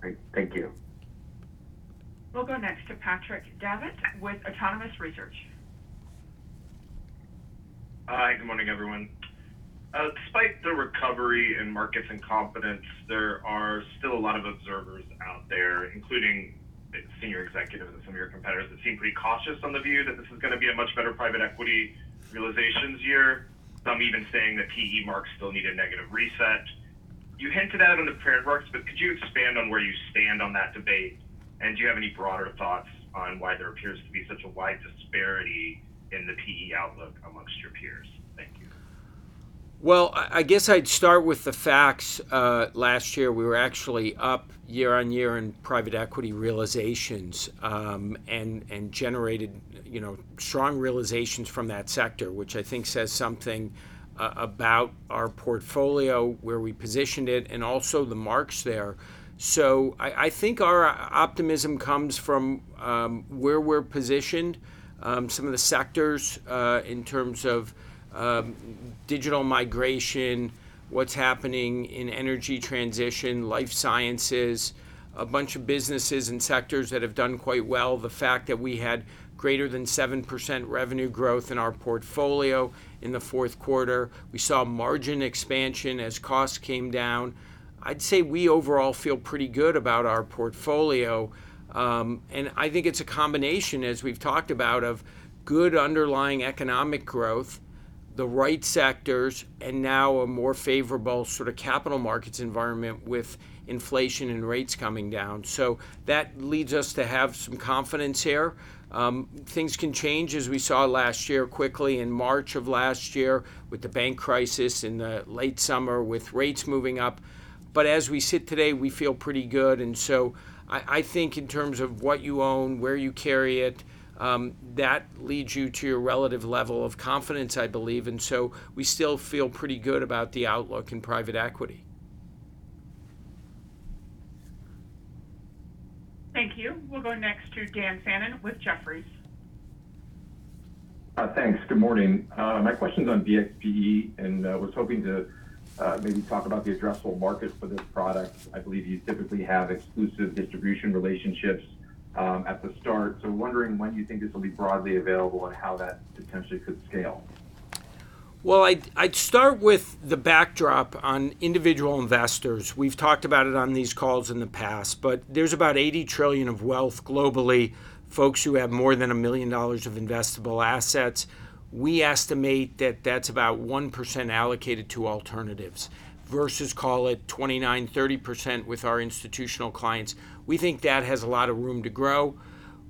Great. Thank you. We'll go next to Patrick Davitt with Autonomous Research. Hi, good morning, everyone. Despite the recovery in markets and confidence, there are still a lot of observers out there, including senior executives and some of your competitors, that seem pretty cautious on the view that this is going to be a much better private equity realizations year. Some even saying that PE marks still need a negative reset. You hinted at it in the prepared remarks, but could you expand on where you stand on that debate? And do you have any broader thoughts on why there appears to be such a wide disparity in the PE outlook amongst your peers? Thank you. Well, I guess I'd start with the facts. Last year, we were actually up year on year in private equity realizations, and generated, you know, strong realizations from that sector, which I think says something about our portfolio, where we positioned it, and also the marks there. So I think our optimism comes from where we're positioned, some of the sectors in terms of digital migration, what's happening in energy transition, life sciences, a bunch of businesses and sectors that have done quite well. The fact that we had greater than 7% revenue growth in our portfolio in the fourth quarter. We saw margin expansion as costs came down. I'd say we overall feel pretty good about our portfolio. And I think it's a combination, as we've talked about, of good underlying economic growth, the right sectors, and now a more favorable sort of capital markets environment with inflation and rates coming down. So that leads us to have some confidence here. Things can change, as we saw last year quickly in March of last year with the bank crisis in the late summer with rates moving up. But as we sit today, we feel pretty good. And so I think in terms of what you own, where you carry it, that leads you to your relative level of confidence, I believe. And so we still feel pretty good about the outlook in private equity. Thank you. We'll go next to Dan Fannon with Jefferies. Thanks. Good morning. My question's on BXPE, and was hoping to maybe talk about the addressable market for this product. I believe you typically have exclusive distribution relationships at the start. So wondering when you think this will be broadly available and how that potentially could scale. Well, I'd start with the backdrop on individual investors. We've talked about it on these calls in the past, but there's about $80 trillion of wealth globally, folks who have more than $1 million of investable assets. We estimate that that's about 1% allocated to alternatives versus, call it, 29, 30% with our institutional clients. We think that has a lot of room to grow.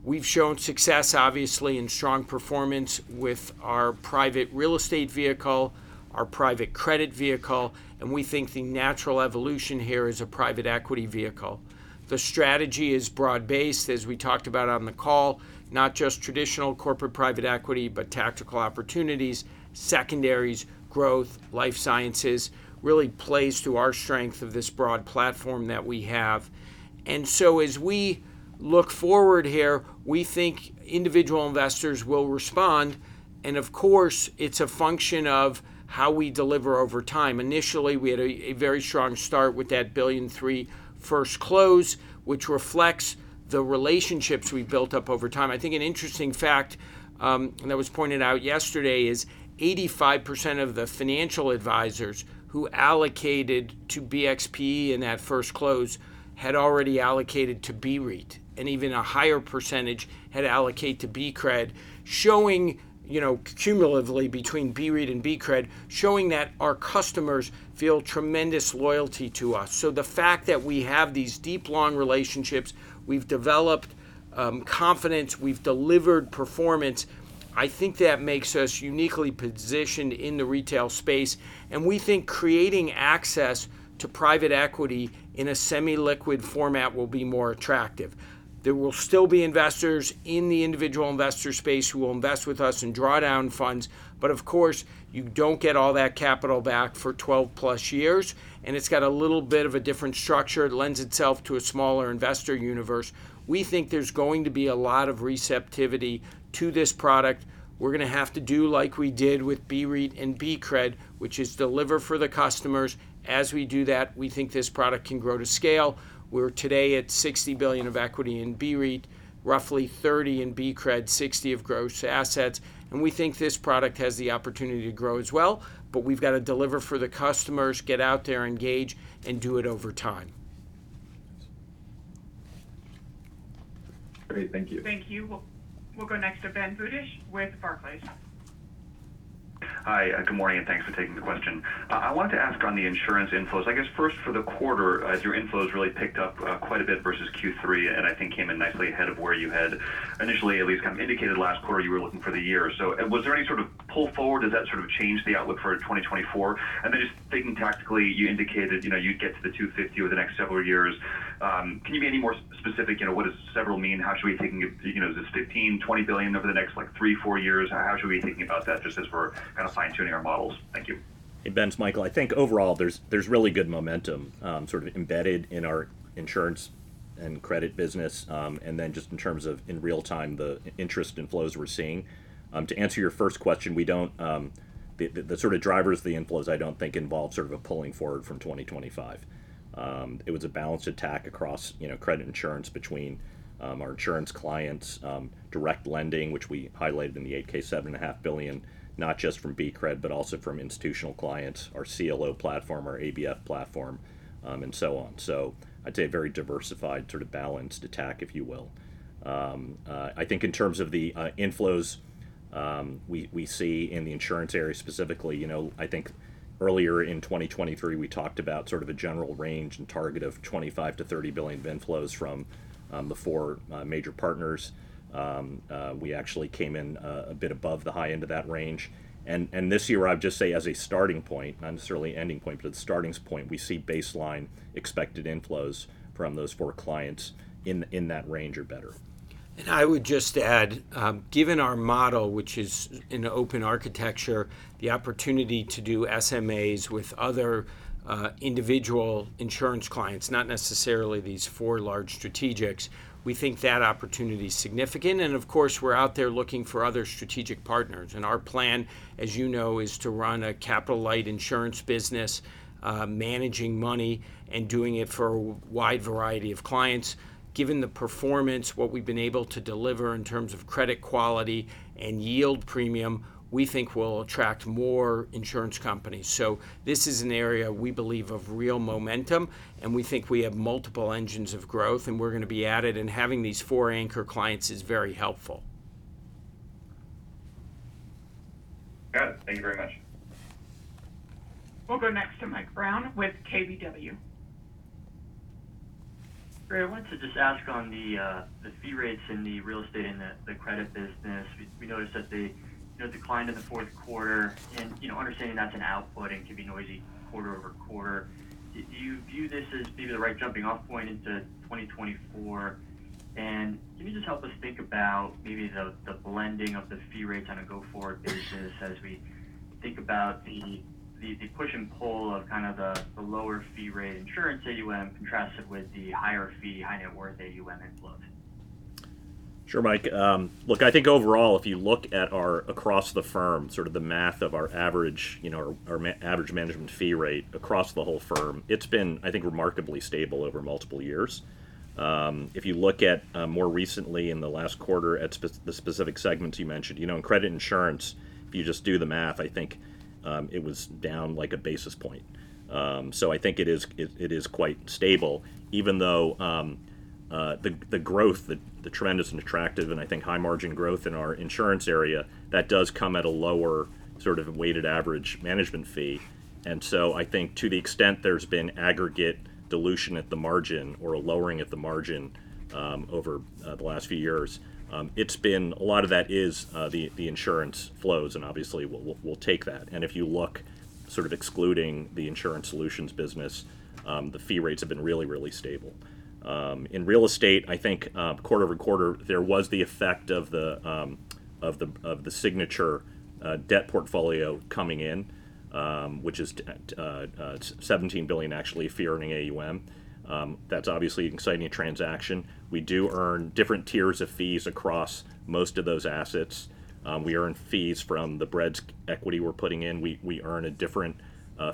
We've shown success, obviously, and strong performance with our private real estate vehicle, our private credit vehicle, and we think the natural evolution here is a private equity vehicle. The strategy is broad-based, as we talked about on the call, not just traditional corporate private equity, but tactical opportunities, secondaries, growth, life sciences, really plays to our strength of this broad platform that we have. And so as we look forward here, we think individual investors will respond. And of course, it's a function of how we deliver over time. Initially, we had a very strong start with that $1.3 billion first close, which reflects the relationships we built up over time. I think an interesting fact that was pointed out yesterday is 85% of the financial advisors who allocated to BXPE in that first close had already allocated to BREIT, and even a higher percentage had allocate to BCRED, showing, cumulatively between BREIT and BCRED, showing that our customers feel tremendous loyalty to us. So the fact that we have these deep, long relationships, we've developed confidence, we've delivered performance, I think that makes us uniquely positioned in the retail space. And we think creating access to private equity in a semi-liquid format will be more attractive. There will still be investors in the individual investor space who will invest with us in drawdown funds, but of course, you don't get all that capital back for 12 plus years, and it's got a little bit of a different structure. It lends itself to a smaller investor universe. We think there's going to be a lot of receptivity to this product. We're going to have to do like we did with BREIT and BCRED, which is deliver for the customers. As we do that, we think this product can grow to scale. We're today at $60 billion of equity in BREIT, roughly $30 in BCRED, $60 of gross assets. And we think this product has the opportunity to grow as well, but we've got to deliver for the customers, get out there, engage, and do it over time. Great, thank you. Thank you. We'll go next to Ben Budish with Barclays. Hi, good morning, and thanks for taking the question. I wanted to ask on the insurance inflows. I guess first for the quarter, your inflows really picked up quite a bit versus Q3, and I think came in nicely ahead of where you had initially, at least kind of indicated last quarter, you were looking for the year. So was there any sort of pull forward? Does that sort of change the outlook for 2024? And then just thinking tactically, you indicated, you'd get to the 250 over the next several years. Can you be any more specific? What does several mean? How should we be thinking of, is this 15, 20 billion over the next like 3-4 years? How should we be thinking about that just as we're kind of fine-tuning our models? Thank you. Hey, Ben, it's Michael. I think overall there's really good momentum sort of embedded in our insurance and credit business, and then just in terms of in real time the interest inflows we're seeing. To answer your first question, we don't the sort of drivers of the inflows I don't think involve sort of a pulling forward from 2025. It was a balanced attack across credit insurance between our insurance clients, direct lending, which we highlighted in the 8K, $7.5 billion. Not just from BCRED, but also from institutional clients, our CLO platform, our ABF platform, and so on. So I'd say a very diversified, sort of balanced attack, if you will. I think in terms of the inflows we see in the insurance area specifically, I think earlier in 2023, we talked about sort of a general range and target of 25 to 30 billion of inflows from the four major partners. We actually came in a bit above the high end of that range. And this year, I'd just say as a starting point, not necessarily ending point, but the starting point, we see baseline expected inflows from those four clients in that range or better. And I would just add, given our model, which is an open architecture, the opportunity to do SMAs with other individual insurance clients, not necessarily these four large strategics, we think that opportunity is significant. And of course, we're out there looking for other strategic partners. And our plan, as you know, is to run a capital light insurance business, managing money and doing it for a wide variety of clients. Given the performance, what we've been able to deliver in terms of credit quality and yield premium, we think will attract more insurance companies. So this is an area we believe of real momentum, and we think we have multiple engines of growth, and we're going to be at it, and having these four anchor clients is very helpful. Got it. Thank you very much. We'll go next to Mike Brown with KBW. Great. I wanted to just ask on the fee rates in the real estate and the credit business. We noticed that they declined in the fourth quarter, and understanding that's an output and can be noisy quarter over quarter. Do you view this as maybe the right jumping off point into 2024? And can you just help us think about maybe the blending of the fee rates on a go-forward basis as we think about the push and pull of kind of the lower fee rate insurance AUM contrasted with the higher fee, high net worth AUM inflows? Sure, Mike. Look, I think overall, if you look at our across the firm, sort of the math of our average, average management fee rate across the whole firm, it's been, I think, remarkably stable over multiple years. If you look at more recently in the last quarter at the specific segments you mentioned, in credit insurance, if you just do the math, I think it was down like a basis point. So I think it is quite stable, even though the growth, the tremendous and attractive and I think high margin growth in our insurance area, that does come at a lower sort of weighted average management fee. And so I think to the extent there's been aggregate dilution at the margin or a lowering at the margin over the last few years, it's been, a lot of that is the insurance flows, and obviously we'll take that. And if you look sort of excluding the insurance solutions business, the fee rates have been really, really stable. In real estate, I think quarter over quarter there was the effect of the Signature debt portfolio coming in, which is $17 billion actually fee earning AUM. That's obviously an exciting transaction. We do earn different tiers of fees across most of those assets. We earn fees from the BREDS equity we're putting in. We earn a different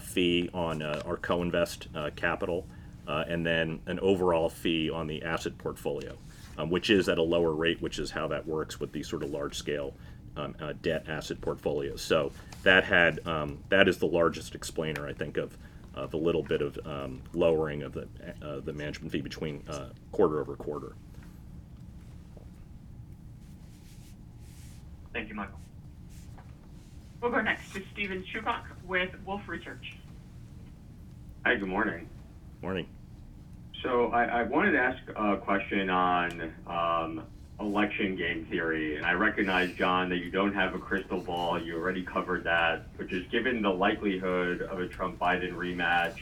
fee on our co-invest capital. And then an overall fee on the asset portfolio, which is at a lower rate, which is how that works with these sort of large-scale debt asset portfolios. So that had that is the largest explainer, I think, of a little bit of lowering of the management fee between quarter over quarter. Thank you, Michael. We'll go next to Steven Schubach with Wolfe Research. Hi, good morning. Morning. So I wanted to ask a question on election game theory, and I recognize, John, that you don't have a crystal ball. You already covered that, but just given the likelihood of a Trump-Biden rematch,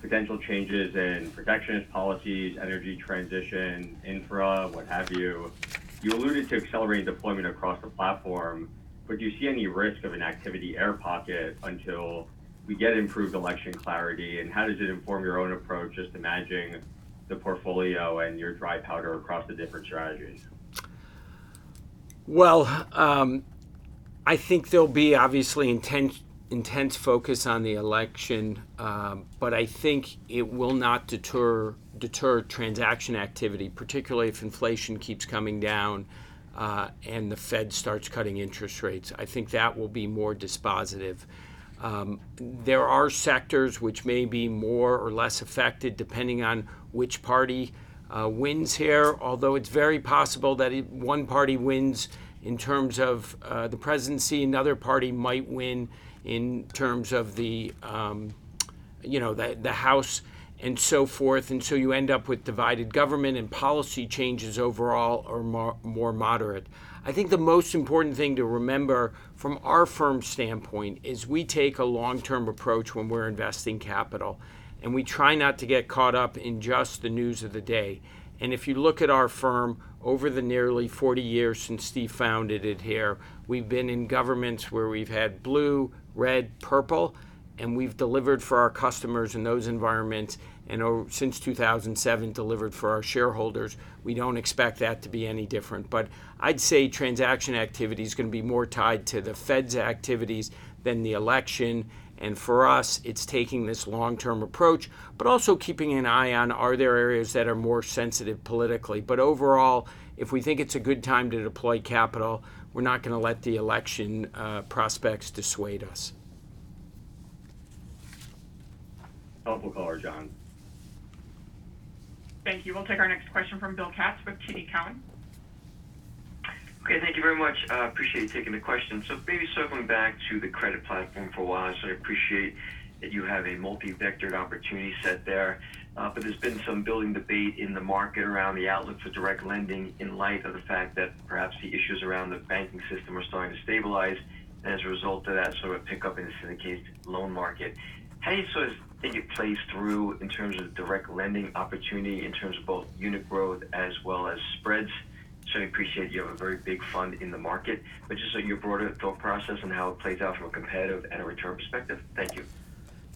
potential changes in protectionist policies, energy transition, infra, what have you, you alluded to accelerating deployment across the platform, but do you see any risk of an activity air pocket until we get improved election clarity, and how does it inform your own approach just to managing the portfolio and your dry powder across the different strategies? Well, I think there'll be obviously intense focus on the election, but I think it will not deter transaction activity, particularly if inflation keeps coming down and the Fed starts cutting interest rates. I think that will be more dispositive. There are sectors which may be more or less affected depending on which party wins here, although it's very possible that one party wins in terms of the presidency, another party might win in terms of the House and so forth. And so you end up with divided government, and policy changes overall are more moderate. I think the most important thing to remember from our firm's standpoint is we take a long-term approach when we're investing capital, and we try not to get caught up in just the news of the day. And if you look at our firm over the nearly 40 years since Steve founded it here, we've been in governments where we've had blue, red, purple, and we've delivered for our customers in those environments, and since 2007 delivered for our shareholders. We don't expect that to be any different. But I'd say transaction activity is going to be more tied to the Fed's activities than the election. And for us, it's taking this long-term approach, but also keeping an eye on, are there areas that are more sensitive politically? But overall, if we think it's a good time to deploy capital, we're not going to let the election prospects dissuade us. Helpful caller, John. Thank you. We'll take our next question from Bill Katz with TD Cowen. Okay, thank you very much. I appreciate you taking the question. So maybe circling back to the credit platform for a while, so I appreciate that you have a multi-vectored opportunity set there, but there's been some building debate in the market around the outlook for direct lending in light of the fact that perhaps the issues around the banking system are starting to stabilize, and as a result of that, sort of a pickup in the syndicated loan market. How do you sort of think it plays through in terms of direct lending opportunity, in terms of both unit growth as well as spreads? Certainly appreciate you have a very big fund in the market, but just your broader thought process and how it plays out from a competitive and a return perspective. Thank you.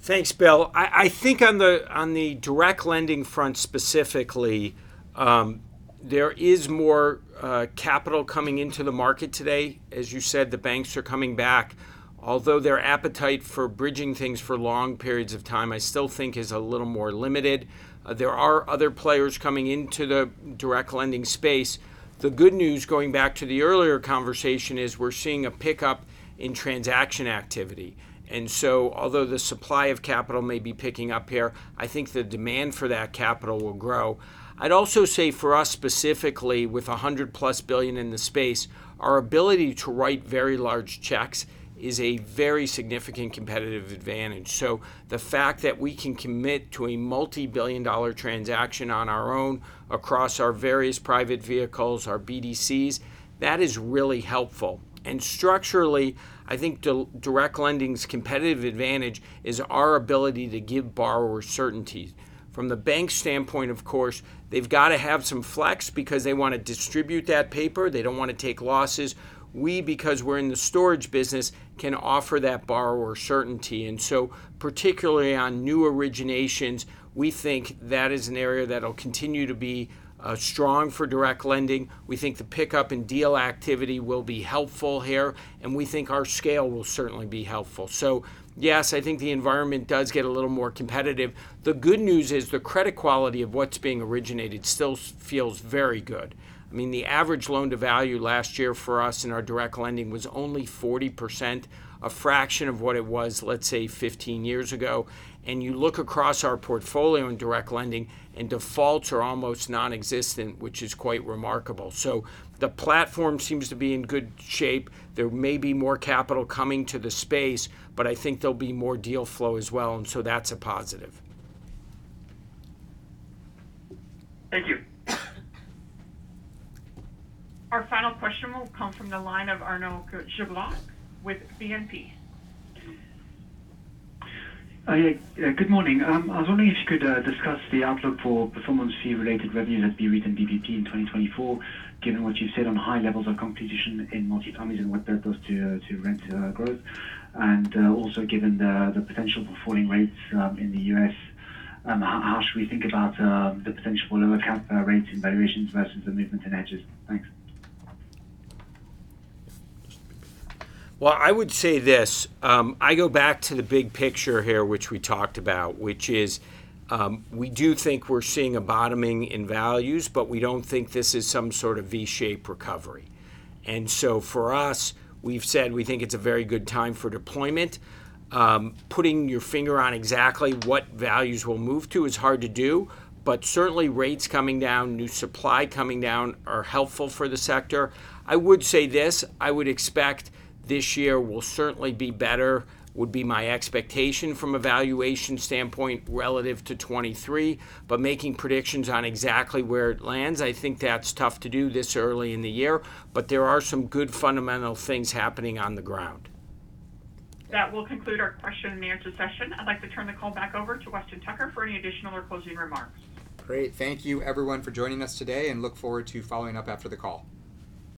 Thanks, Bill. I think on the direct lending front specifically, there is more capital coming into the market today. As you said, the banks are coming back. Although their appetite for bridging things for long periods of time, I still think is a little more limited. There are other players coming into the direct lending space. The good news, going back to the earlier conversation, is we're seeing a pickup in transaction activity. And so although the supply of capital may be picking up here, I think the demand for that capital will grow. I'd also say for us specifically, with 100 plus billion in the space, our ability to write very large checks is a very significant competitive advantage. So the fact that we can commit to a multi-billion-dollar transaction on our own across our various private vehicles, our BDCs, that is really helpful. And structurally, I think direct lending's competitive advantage is our ability to give borrowers certainty. From the bank standpoint, of course, they've got to have some flex because they want to distribute that paper. They don't want to take losses. We, because we're in the storage business, can offer that borrower certainty. And so particularly on new originations, we think that is an area that'll continue to be strong for direct lending. We think the pickup in deal activity will be helpful here, and we think our scale will certainly be helpful. So yes, I think the environment does get a little more competitive. The good news is the credit quality of what's being originated still feels very good. I mean, the average loan to value last year for us in our direct lending was only 40%, a fraction of what it was, let's say, 15 years ago. And you look across our portfolio in direct lending, and defaults are almost non-existent, which is quite remarkable. So the platform seems to be in good shape. There may be more capital coming to the space, but I think there'll be more deal flow as well, and so that's a positive. Thank you. Our final question will come from the line of Arnaud Giblat with BNP. Good morning. I was wondering if you could discuss the outlook for performance fee-related revenues at BREIT and BPP in 2024, given what you've said on high levels of competition in multifamilies and what that does to rent growth, and also given the potential for falling rates in the US. How should we think about the potential for lower cap rates in valuations versus the movement in hedges? Thanks. Well, I would say this. I go back to the big picture here, which we talked about, which is we do think we're seeing a bottoming in values, but we don't think this is some sort of V-shaped recovery. And so for us, we've said we think it's a very good time for deployment. Putting your finger on exactly what values will move to is hard to do, but certainly rates coming down, new supply coming down are helpful for the sector. I would say this, I would expect this year will certainly be better, would be my expectation from a valuation standpoint relative to 23, but making predictions on exactly where it lands, I think that's tough to do this early in the year, but there are some good fundamental things happening on the ground. That will conclude our question and answer session. I'd like to turn the call back over to Weston Tucker for any additional or closing remarks. Great, thank you everyone for joining us today and look forward to following up after the call.